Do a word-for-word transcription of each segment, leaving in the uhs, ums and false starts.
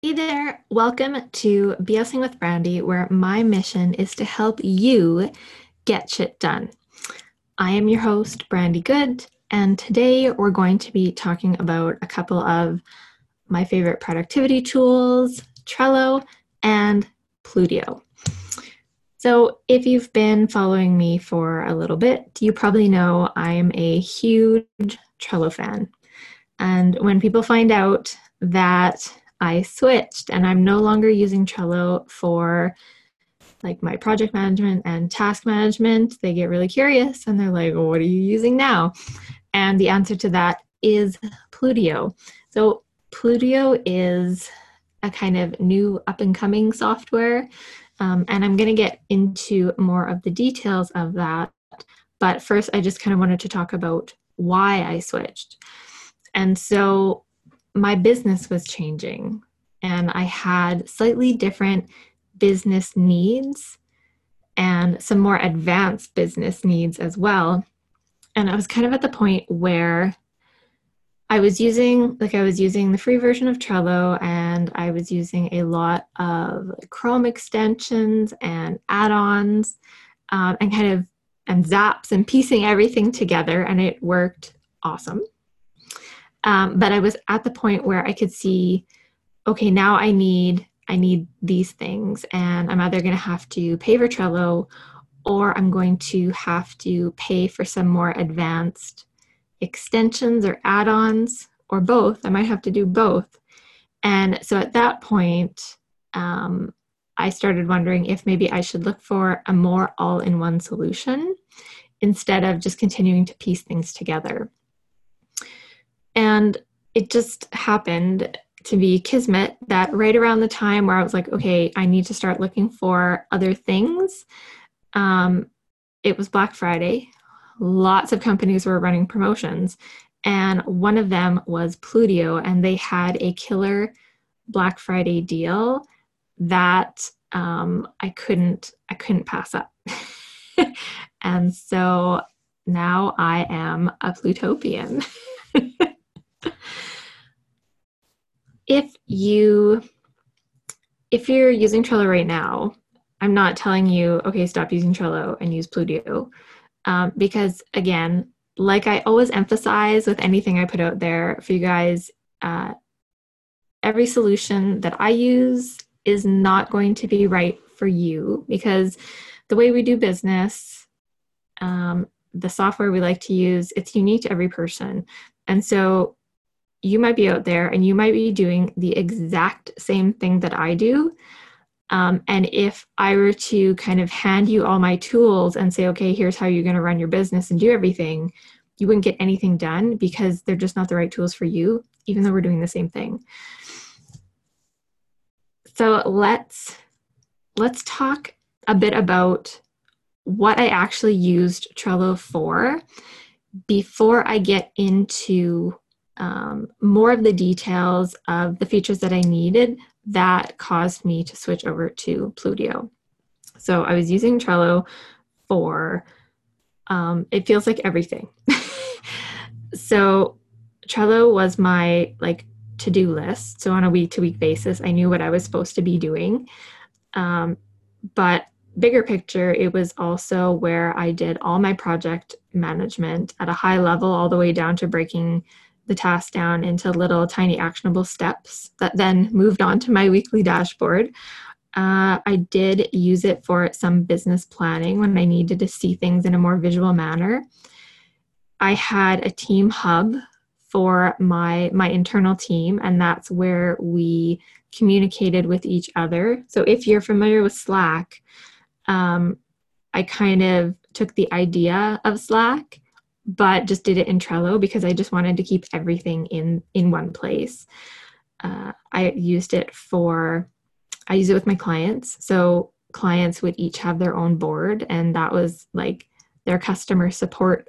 Hey there, welcome to BSing with Brandy, where my mission is to help you get shit done. I am your host, Brandy Good, and today we're going to be talking about a couple of my favorite productivity tools, Trello and Plutio. So if you've been following me for a little bit, you probably know I'm a huge Trello fan. And when people find out that I switched and I'm no longer using Trello for like my project management and task management, they get really curious and they're like, well, what are you using now? And the answer to that is Plutio. So Plutio is a kind of new up and coming software. Um, and I'm going to get into more of the details of that. But first, I just kind of wanted to talk about why I switched. And so my business was changing and I had slightly different business needs and some more advanced business needs as well. And I was kind of at the point where I was using, like I was using the free version of Trello, and I was using a lot of Chrome extensions and add-ons um, and kind of, and zaps and piecing everything together, and it worked awesome. Um, but I was at the point where I could see, okay, now I need, I need these things, and I'm either going to have to pay for Trello or I'm going to have to pay for some more advanced extensions or add-ons or both. I might have to do both. And so at that point, um, I started wondering if maybe I should look for a more all-in-one solution instead of just continuing to piece things together. And it just happened to be kismet that right around the time where I was like, okay, I need to start looking for other things. Um, it was Black Friday. Lots of companies were running promotions. And one of them was Plutio. And they had a killer Black Friday deal that um, I couldn't, I couldn't pass up. And so now I am a Plutopian. If you, if you're using Trello right now, I'm not telling you, okay, stop using Trello and use Plutio. Um, because again, like I always emphasize with anything I put out there for you guys, uh, every solution that I use is not going to be right for you, because the way we do business, um, the software we like to use, it's unique to every person. And so you might be out there and you might be doing the exact same thing that I do. Um, and if I were to kind of hand you all my tools and say, okay, here's how you're going to run your business and do everything, you wouldn't get anything done because they're just not the right tools for you, even though we're doing the same thing. So let's, let's talk a bit about what I actually used Trello for before I get into Um, more of the details of the features that I needed that caused me to switch over to Plutio. So I was using Trello for, um, it feels like everything. So Trello was my like to-do list. So on a week-to-week basis, I knew what I was supposed to be doing. Um, but bigger picture, it was also where I did all my project management at a high level, all the way down to breaking the task down into little tiny actionable steps that then moved on to my weekly dashboard. Uh, I did use it for some business planning when I needed to see things in a more visual manner. I had a team hub for my, my internal team, and that's where we communicated with each other. So if you're familiar with Slack, um, I kind of took the idea of Slack but just did it in Trello because I just wanted to keep everything in, in one place. Uh, I used it for, I use it with my clients. So clients would each have their own board, and that was like their customer support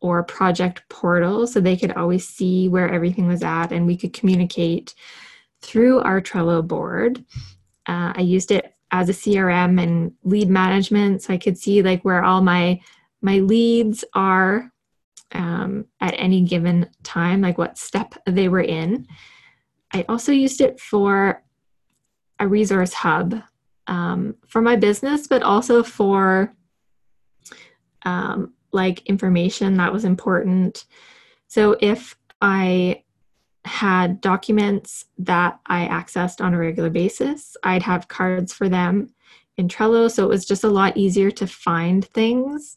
or project portal. So they could always see where everything was at, and we could communicate through our Trello board. Uh, I used it as a C R M and lead management. So I could see like where all my, my leads are, Um, at any given time, like what step they were in. I also used it for a resource hub um, for my business, but also for um, like information that was important. So if I had documents that I accessed on a regular basis, I'd have cards for them in Trello. So it was just a lot easier to find things,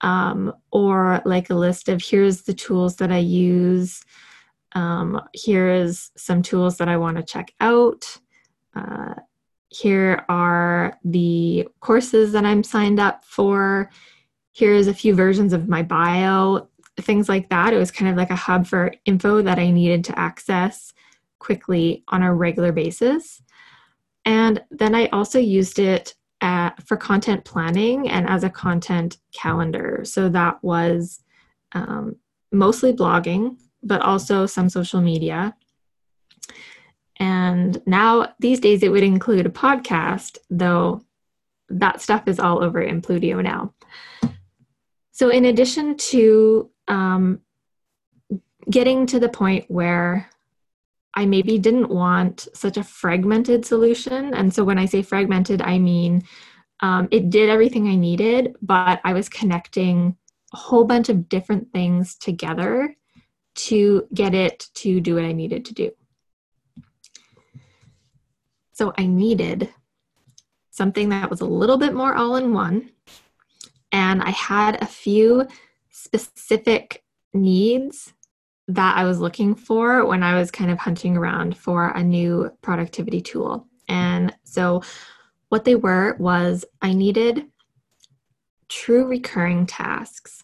um, or like a list of here's the tools that I use. Um, here is some tools that I want to check out. Uh, here are the courses that I'm signed up for. Here's a few versions of my bio, things like that. It was kind of like a hub for info that I needed to access quickly on a regular basis. And then I also used it at, for content planning and as a content calendar. So that was um, mostly blogging, but also some social media. And now these days it would include a podcast, though that stuff is all over in Plutio now. So in addition to um, getting to the point where I maybe didn't want such a fragmented solution, and so when I say fragmented, I mean um, it did everything I needed, but I was connecting a whole bunch of different things together to get it to do what I needed to do. So I needed something that was a little bit more all-in-one, and I had a few specific needs that I was looking for when I was kind of hunting around for a new productivity tool. And so what they were was I needed true recurring tasks.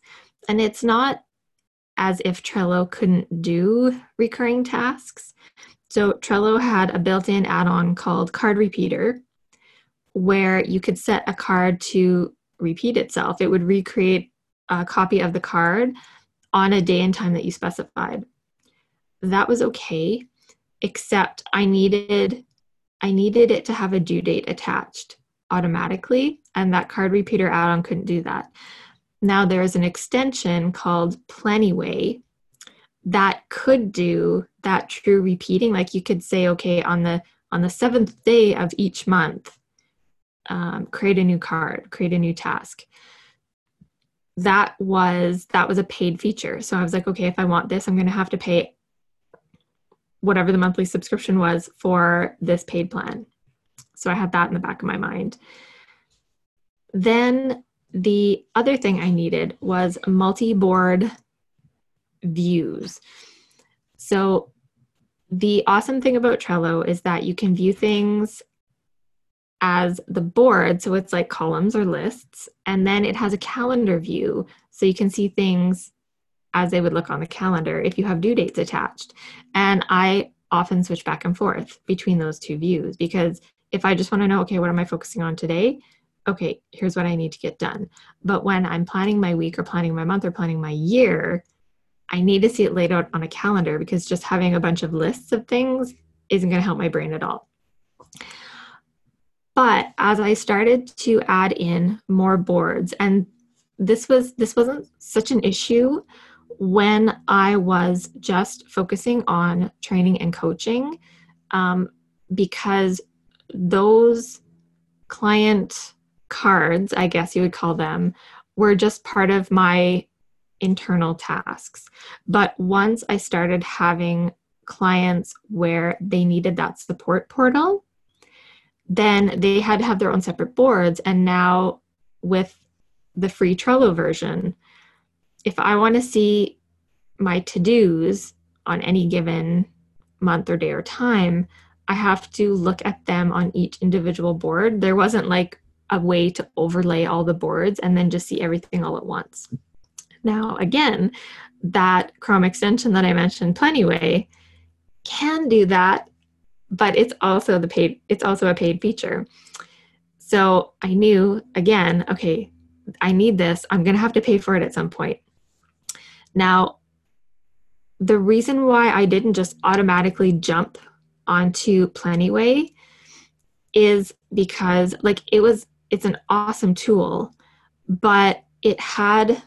And it's not as if Trello couldn't do recurring tasks. So Trello had a built-in add-on called Card Repeater, where you could set a card to repeat itself. It would recreate a copy of the card on a day and time that you specified. That was okay, except I needed, I needed it to have a due date attached automatically, and that Card Repeater add-on couldn't do that. Now there's an extension called Planyway that could do that true repeating. Like you could say, okay, on the on the seventh day of each month, um, create a new card, create a new task. That was, that was a paid feature. So I was like, okay, if I want this, I'm going to have to pay whatever the monthly subscription was for this paid plan. So I had that in the back of my mind. Then the other thing I needed was multi-board views. So the awesome thing about Trello is that you can view things as the board, so it's like columns or lists, and then it has a calendar view, so you can see things as they would look on the calendar if you have due dates attached. And I often switch back and forth between those two views, because if I just want to know, okay, what am I focusing on today? Okay, here's what I need to get done. But when I'm planning my week or planning my month or planning my year, I need to see it laid out on a calendar, because just having a bunch of lists of things isn't going to help my brain at all. But as I started to add in more boards, and this was this wasn't such an issue when I was just focusing on training and coaching, um, because those client cards, I guess you would call them, were just part of my internal tasks. But once I started having clients where they needed that support portal, then they had to have their own separate boards. And now with the free Trello version, if I want to see my to-dos on any given month or day or time, I have to look at them on each individual board. There wasn't like a way to overlay all the boards and then just see everything all at once. Now, again, that Chrome extension that I mentioned, Planyway, can do that, but it's also the paid, it's also a paid feature. So I knew, again, okay, I need this. I'm going to have to pay for it at some point. Now, the reason why I didn't just automatically jump onto Planyway is because, like, it was, it's an awesome tool, but it had,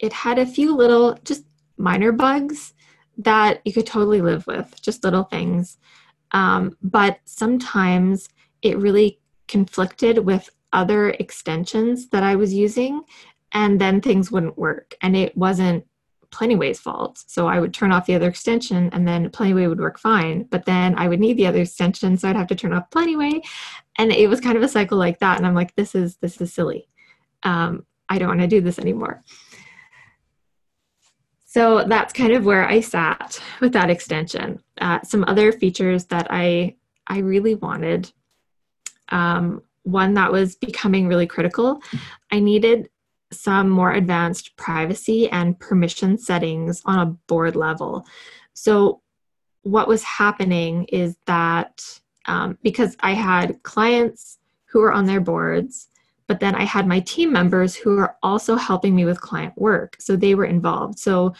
it had a few little, just minor bugs that you could totally live with, just little things. Um, but sometimes it really conflicted with other extensions that I was using, and then things wouldn't work. And it wasn't Planyway's fault. So I would turn off the other extension and then Planyway would work fine. But then I would need the other extension, so I'd have to turn off Planyway. And it was kind of a cycle like that. And I'm like, this is, this is silly. Um, I don't want to do this anymore. So that's kind of where I sat with that extension. Uh, some other features that I, I really wanted. Um, one that was becoming really critical. I needed some more advanced privacy and permission settings on a board level. So what was happening is that um, because I had clients who were on their boards, but then I had my team members who were also helping me with client work. So they were involved. So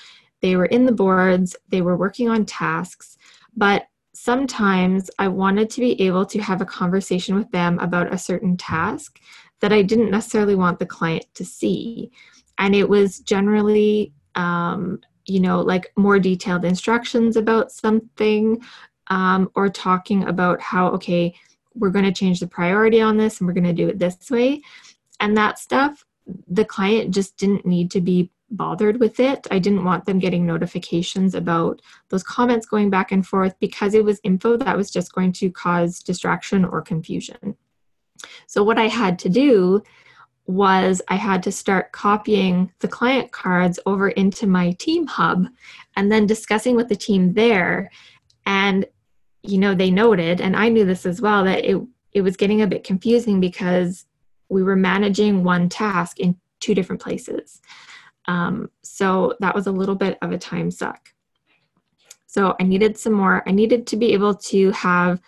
they were in the boards, they were working on tasks, but sometimes I wanted to be able to have a conversation with them about a certain task that I didn't necessarily want the client to see. And it was generally, um, you know, like more detailed instructions about something, um, or talking about how, okay, we're going to change the priority on this and we're going to do it this way. And that stuff, the client just didn't need to be bothered with it. I didn't want them getting notifications about those comments going back and forth, because it was info that was just going to cause distraction or confusion. So what I had to do was I had to start copying the client cards over into my team hub and then discussing with the team there. And, you know, they noted, and I knew this as well, that it, it was getting a bit confusing because we were managing one task in two different places. Um, so that was a little bit of a time suck. So I needed some more, I needed to be able to have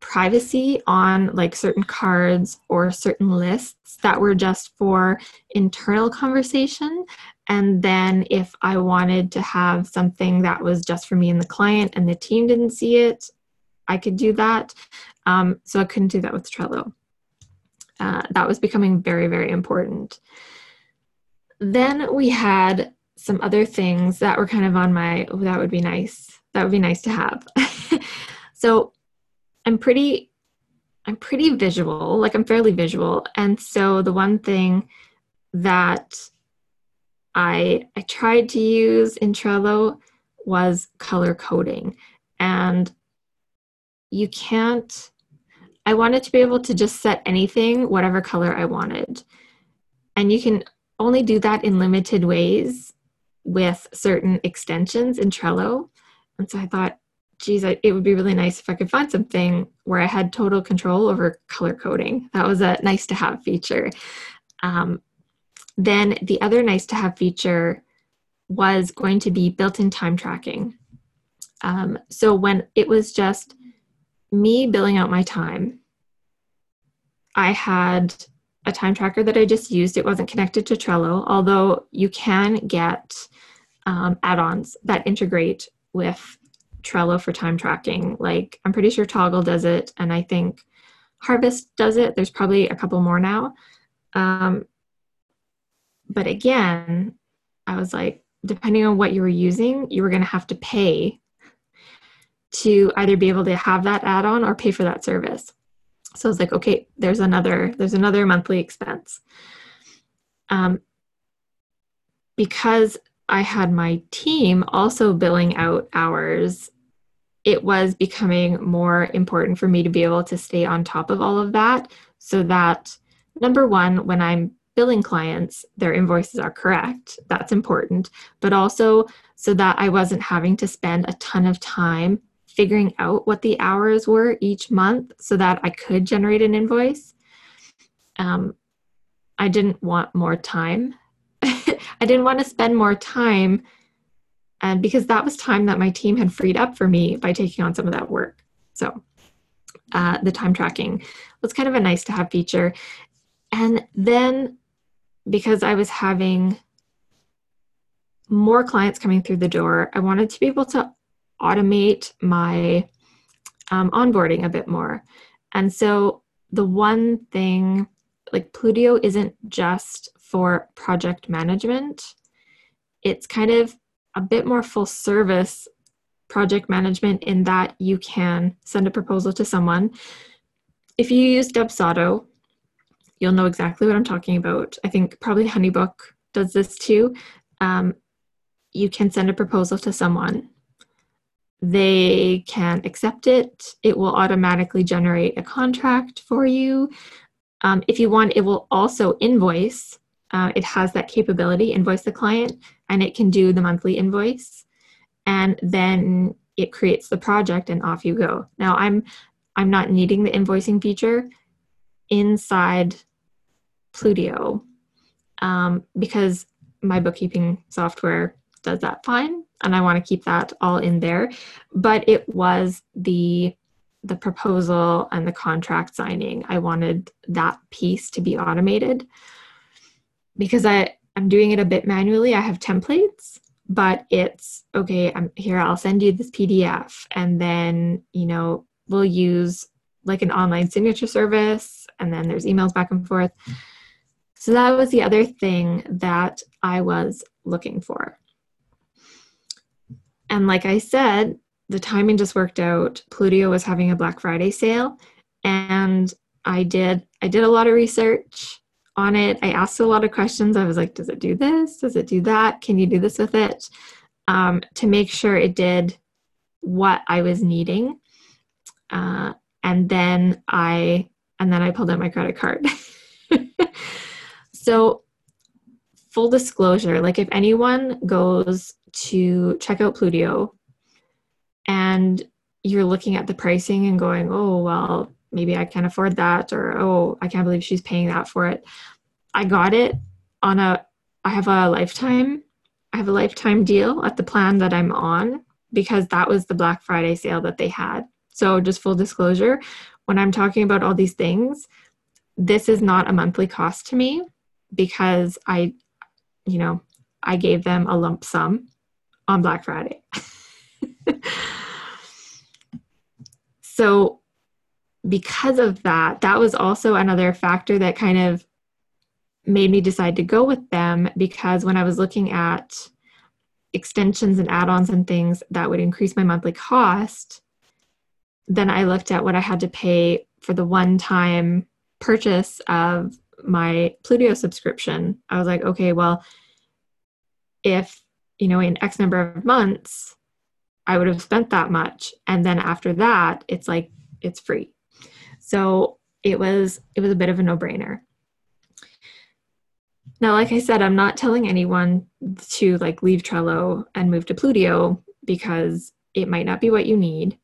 privacy on like certain cards or certain lists that were just for internal conversation. And then if I wanted to have something that was just for me and the client and the team didn't see it, I could do that. Um, so I couldn't do that with Trello. Uh, that was becoming very, very important. Then we had some other things that were kind of on my, oh, that would be nice. That would be nice to have. So I'm pretty, I'm pretty visual, like I'm fairly visual. And so the one thing that I, I tried to use in Trello was color coding. And you can't, I wanted to be able to just set anything, whatever color I wanted. And you can only do that in limited ways with certain extensions in Trello. And so I thought, geez, I, it would be really nice if I could find something where I had total control over color coding. That was a nice to have feature. Um, then the other nice to have feature was going to be built-in time tracking. Um, so when it was just me billing out my time, I had a time tracker that I just used. It wasn't connected to Trello, although you can get um, add-ons that integrate with Trello for time tracking. Like I'm pretty sure Toggle does it, and I think Harvest does it. There's probably a couple more now. Um, but again, I was like, depending on what you were using, you were going to have to pay to either be able to have that add-on or pay for that service. So I was like, okay, there's another, there's another monthly expense. Um, because I had my team also billing out hours, it was becoming more important for me to be able to stay on top of all of that, so that number one, when I'm billing clients, their invoices are correct. That's important. But also so that I wasn't having to spend a ton of time figuring out what the hours were each month so that I could generate an invoice. Um, I didn't want more time. I didn't want to spend more time, and because that was time that my team had freed up for me by taking on some of that work. So uh, the time tracking was kind of a nice to have feature. And then because I was having more clients coming through the door, I wanted to be able to automate my um, onboarding a bit more. And so the one thing, like Plutio isn't just for project management. It's kind of a bit more full service project management in that you can send a proposal to someone, If you use Dubsado, you'll know exactly what I'm talking about. I think probably HoneyBook does this too. Um, you can send a proposal to someone. They can accept it. It will automatically generate a contract for you. Um, if you want, it will also invoice. Uh, it has that capability, invoice the client, and it can do the monthly invoice. And then it creates the project and off you go. Now, I'm, I'm not needing the invoicing feature inside Plutio um, because my bookkeeping software does that fine, and I want to keep that all in there. But it was the the proposal and the contract signing. I wanted that piece to be automated because I, I'm doing it a bit manually. I have templates, but it's, okay, I'm here, I'll send you this P D F. And then, you know, we'll use like an online signature service, and then there's emails back and forth. So that was the other thing that I was looking for. And like I said, the timing just worked out. Plutio was having a Black Friday sale, and I did I did a lot of research on it. I asked a lot of questions. I was like, does it do this? Does it do that? Can you do this with it? Um, to make sure it did what I was needing. Uh, and then I and then I pulled out my credit card. So full disclosure, like if anyone goes to check out Plutio, and you're looking at the pricing and going, oh, well, maybe I can't afford that, or, oh, I can't believe she's paying that for it. I got it on a, I have a lifetime, I have a lifetime deal at the plan that I'm on, because that was the Black Friday sale that they had. So just full disclosure, when I'm talking about all these things, this is not a monthly cost to me, because I, you know, I gave them a lump sum on Black Friday. So because of that, that was also another factor that kind of made me decide to go with them, because when I was looking at extensions and add-ons and things that would increase my monthly cost, then I looked at what I had to pay for the one-time purchase of my Plutio subscription. I was like, okay, well, if, you know, in X number of months, I would have spent that much. And then after that, it's like, it's free. So it was, it was a bit of a no-brainer. Now, like I said, I'm not telling anyone to like leave Trello and move to Plutio, because it might not be what you need.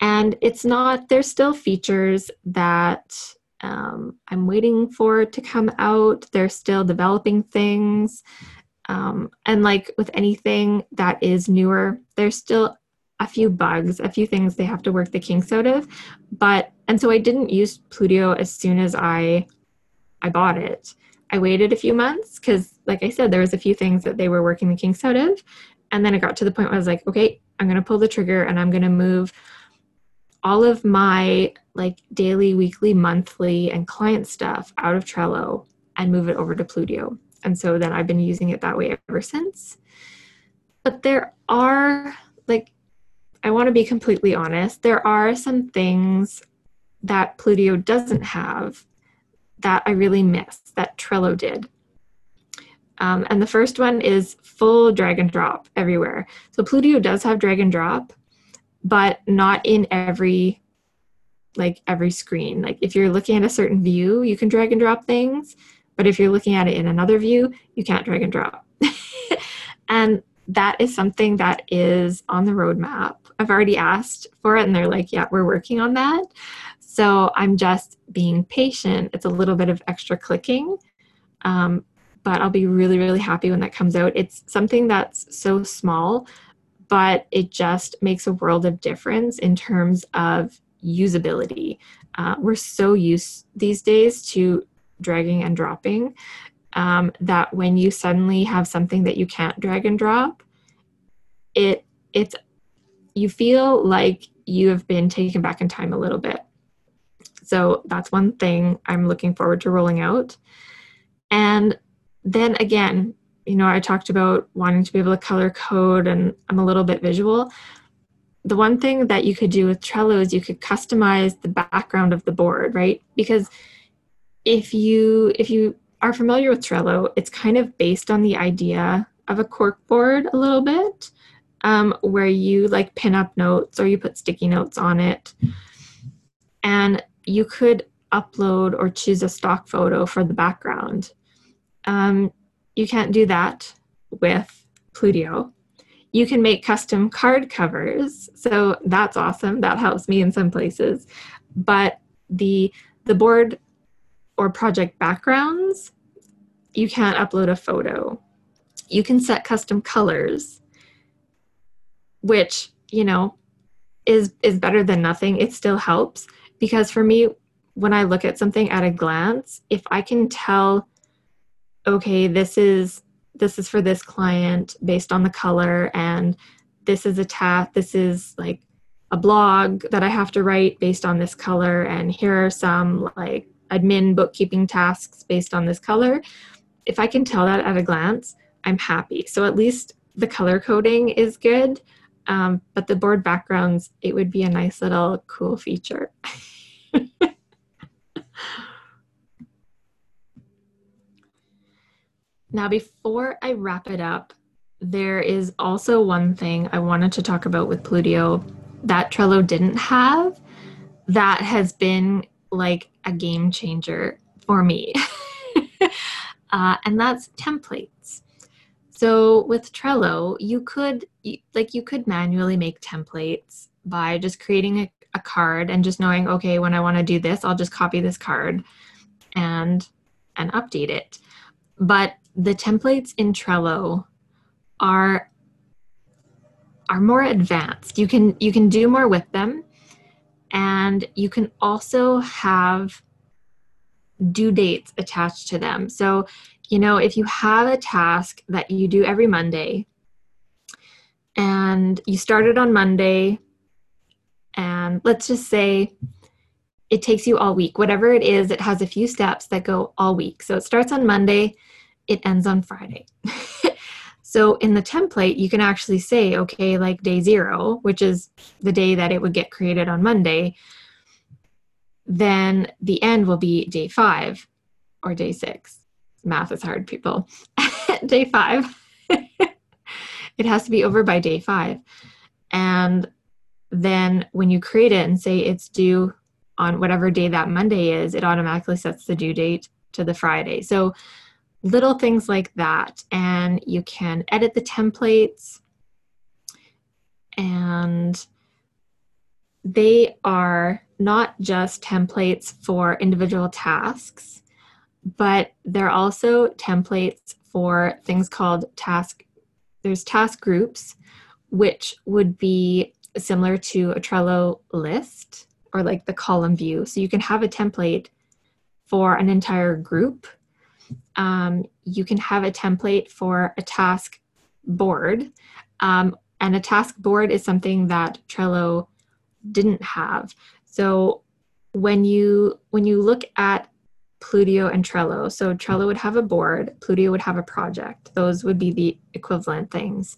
And it's not, there's still features that um, I'm waiting for to come out. They're still developing things. Um, and like with anything that is newer, there's still a few bugs, a few things they have to work the kinks out of. But, and so I didn't use Plutio as soon as I, I bought it. I waited a few months because, like I said, there was a few things that they were working the kinks out of. And then it got to the point where I was like, okay, I'm going to pull the trigger and I'm going to move all of my like daily, weekly, monthly, and client stuff out of Trello and move it over to Plutio. And so then I've been using it that way ever since. But there are, like, I want to be completely honest, there are some things that Plutio doesn't have that I really miss, that Trello did. Um, and the first one is full drag and drop everywhere. So Plutio does have drag and drop, but not in every, like, every screen. Like, if you're looking at a certain view, you can drag and drop things. But if you're looking at it in another view, you can't drag and drop. And that is something that is on the roadmap. I've already asked for it and they're like, yeah, we're working on that. So I'm just being patient. It's a little bit of extra clicking, um, but I'll be really, really happy when that comes out. It's something that's so small, but it just makes a world of difference in terms of usability. Uh, we're so used these days to dragging and dropping, um, that when you suddenly have something that you can't drag and drop, it it's you feel like you have been taken back in time a little bit. So that's one thing I'm looking forward to rolling out. And then again, you know, I talked about wanting to be able to color code, and I'm a little bit visual. the one thing that you could do with Trello is you could customize the background of the board, right? Because if you, if you are familiar with Trello, it's kind of based on the idea of a corkboard a little bit, um, where you like pin up notes or you put sticky notes on it. And you could upload or choose a stock photo for the background. Um, you can't do that with Plutio. You can make custom card covers, so that's awesome. That helps me in some places. But the, the board or project backgrounds, you can't upload a photo. You can set custom colors, which, you know, is, is better than nothing. It still helps, because for me, when I look at something at a glance, if I can tell, okay, this is this is for this client based on the color, and this is a task, this is like a blog that I have to write based on this color, and here are some like admin bookkeeping tasks based on this color. If I can tell that at a glance, I'm happy. So at least the color coding is good, um, but the board backgrounds, it would be a nice little cool feature. Now, before I wrap it up, there is also one thing I wanted to talk about with Plutio that Trello didn't have that has been like a game changer for me. uh, and that's templates. So with Trello, you could like you could manually make templates by just creating a, a card and just knowing, okay, when I want to do this, I'll just copy this card and and update it. But the templates in Trello are, are more advanced. You can, you can do more with them, and you can also have due dates attached to them. So, you know, if you have a task that you do every Monday, and you started on Monday, and let's just say it takes you all week, whatever it is, it has a few steps that go all week. So it starts on Monday, it ends on Friday. So in the template, you can actually say, okay, like day zero, which is the day that it would get created on Monday, then the end will be day five or day six. Math is hard, people. Day five. It has to be over by day five. And then when you create it and say it's due on whatever day that Monday is, it automatically sets the due date to the Friday. So little things like that, and you can edit the templates, and they are not just templates for individual tasks, but they're also templates for things called task, there's task groups, which would be similar to a Trello list or like the column view. So you can have a template for an entire group. Um, you can have a template for a task board, um, and a task board is something that Trello didn't have. So when you, when you look at Plutio and Trello, so Trello would have a board, Plutio would have a project. Those would be the equivalent things.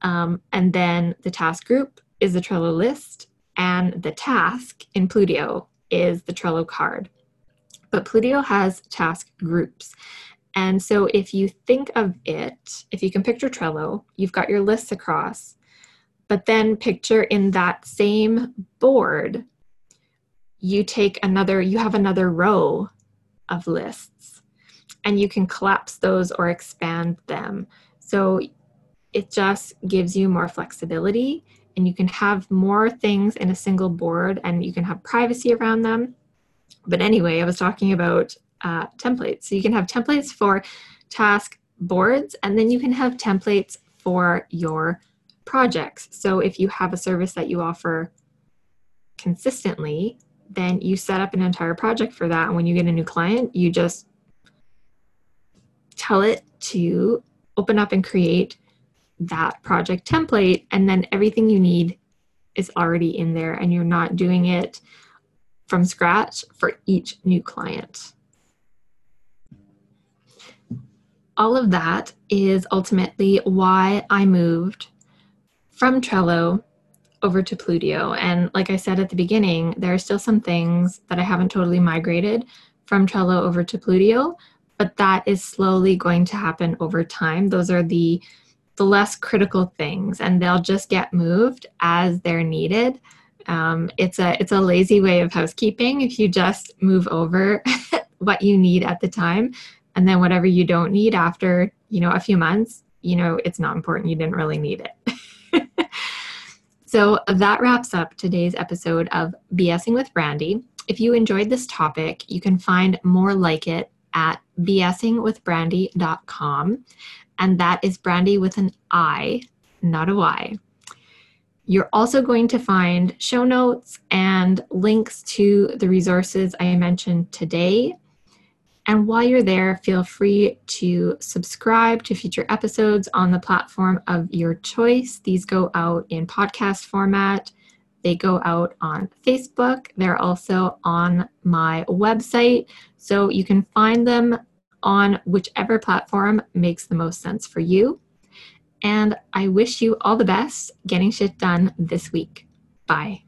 Um, and then the task group is the Trello list, and the task in Plutio is the Trello card. But Plutio has task groups. And so if you think of it, if you can picture Trello, you've got your lists across, but then picture in that same board, you take another, you have another row of lists, and you can collapse those or expand them. So it just gives you more flexibility, and you can have more things in a single board, and you can have privacy around them. But anyway, I was talking about uh, templates. So you can have templates for task boards, and then you can have templates for your projects. So if you have a service that you offer consistently, then you set up an entire project for that. And when you get a new client, you just tell it to open up and create that project template. And then everything you need is already in there, and you're not doing it from scratch for each new client. All of that is ultimately why I moved from Trello over to Plutio. And like I said at the beginning, there are still some things that I haven't totally migrated from Trello over to Plutio, but that is slowly going to happen over time. Those are the, the less critical things, and they'll just get moved as they're needed. Um, it's a, it's a lazy way of housekeeping if you just move over what you need at the time, and then whatever you don't need after, you know, a few months, you know, it's not important. You didn't really need it. So that wraps up today's episode of BSing with Brandy. If you enjoyed this topic, you can find more like it at b s ing with brandy dot com. And that is Brandy with an I, not a Y. You're also going to find show notes and links to the resources I mentioned today. And while you're there, feel free to subscribe to future episodes on the platform of your choice. These go out in podcast format. They go out on Facebook. They're also on my website. So you can find them on whichever platform makes the most sense for you. And I wish you all the best getting shit done this week. Bye.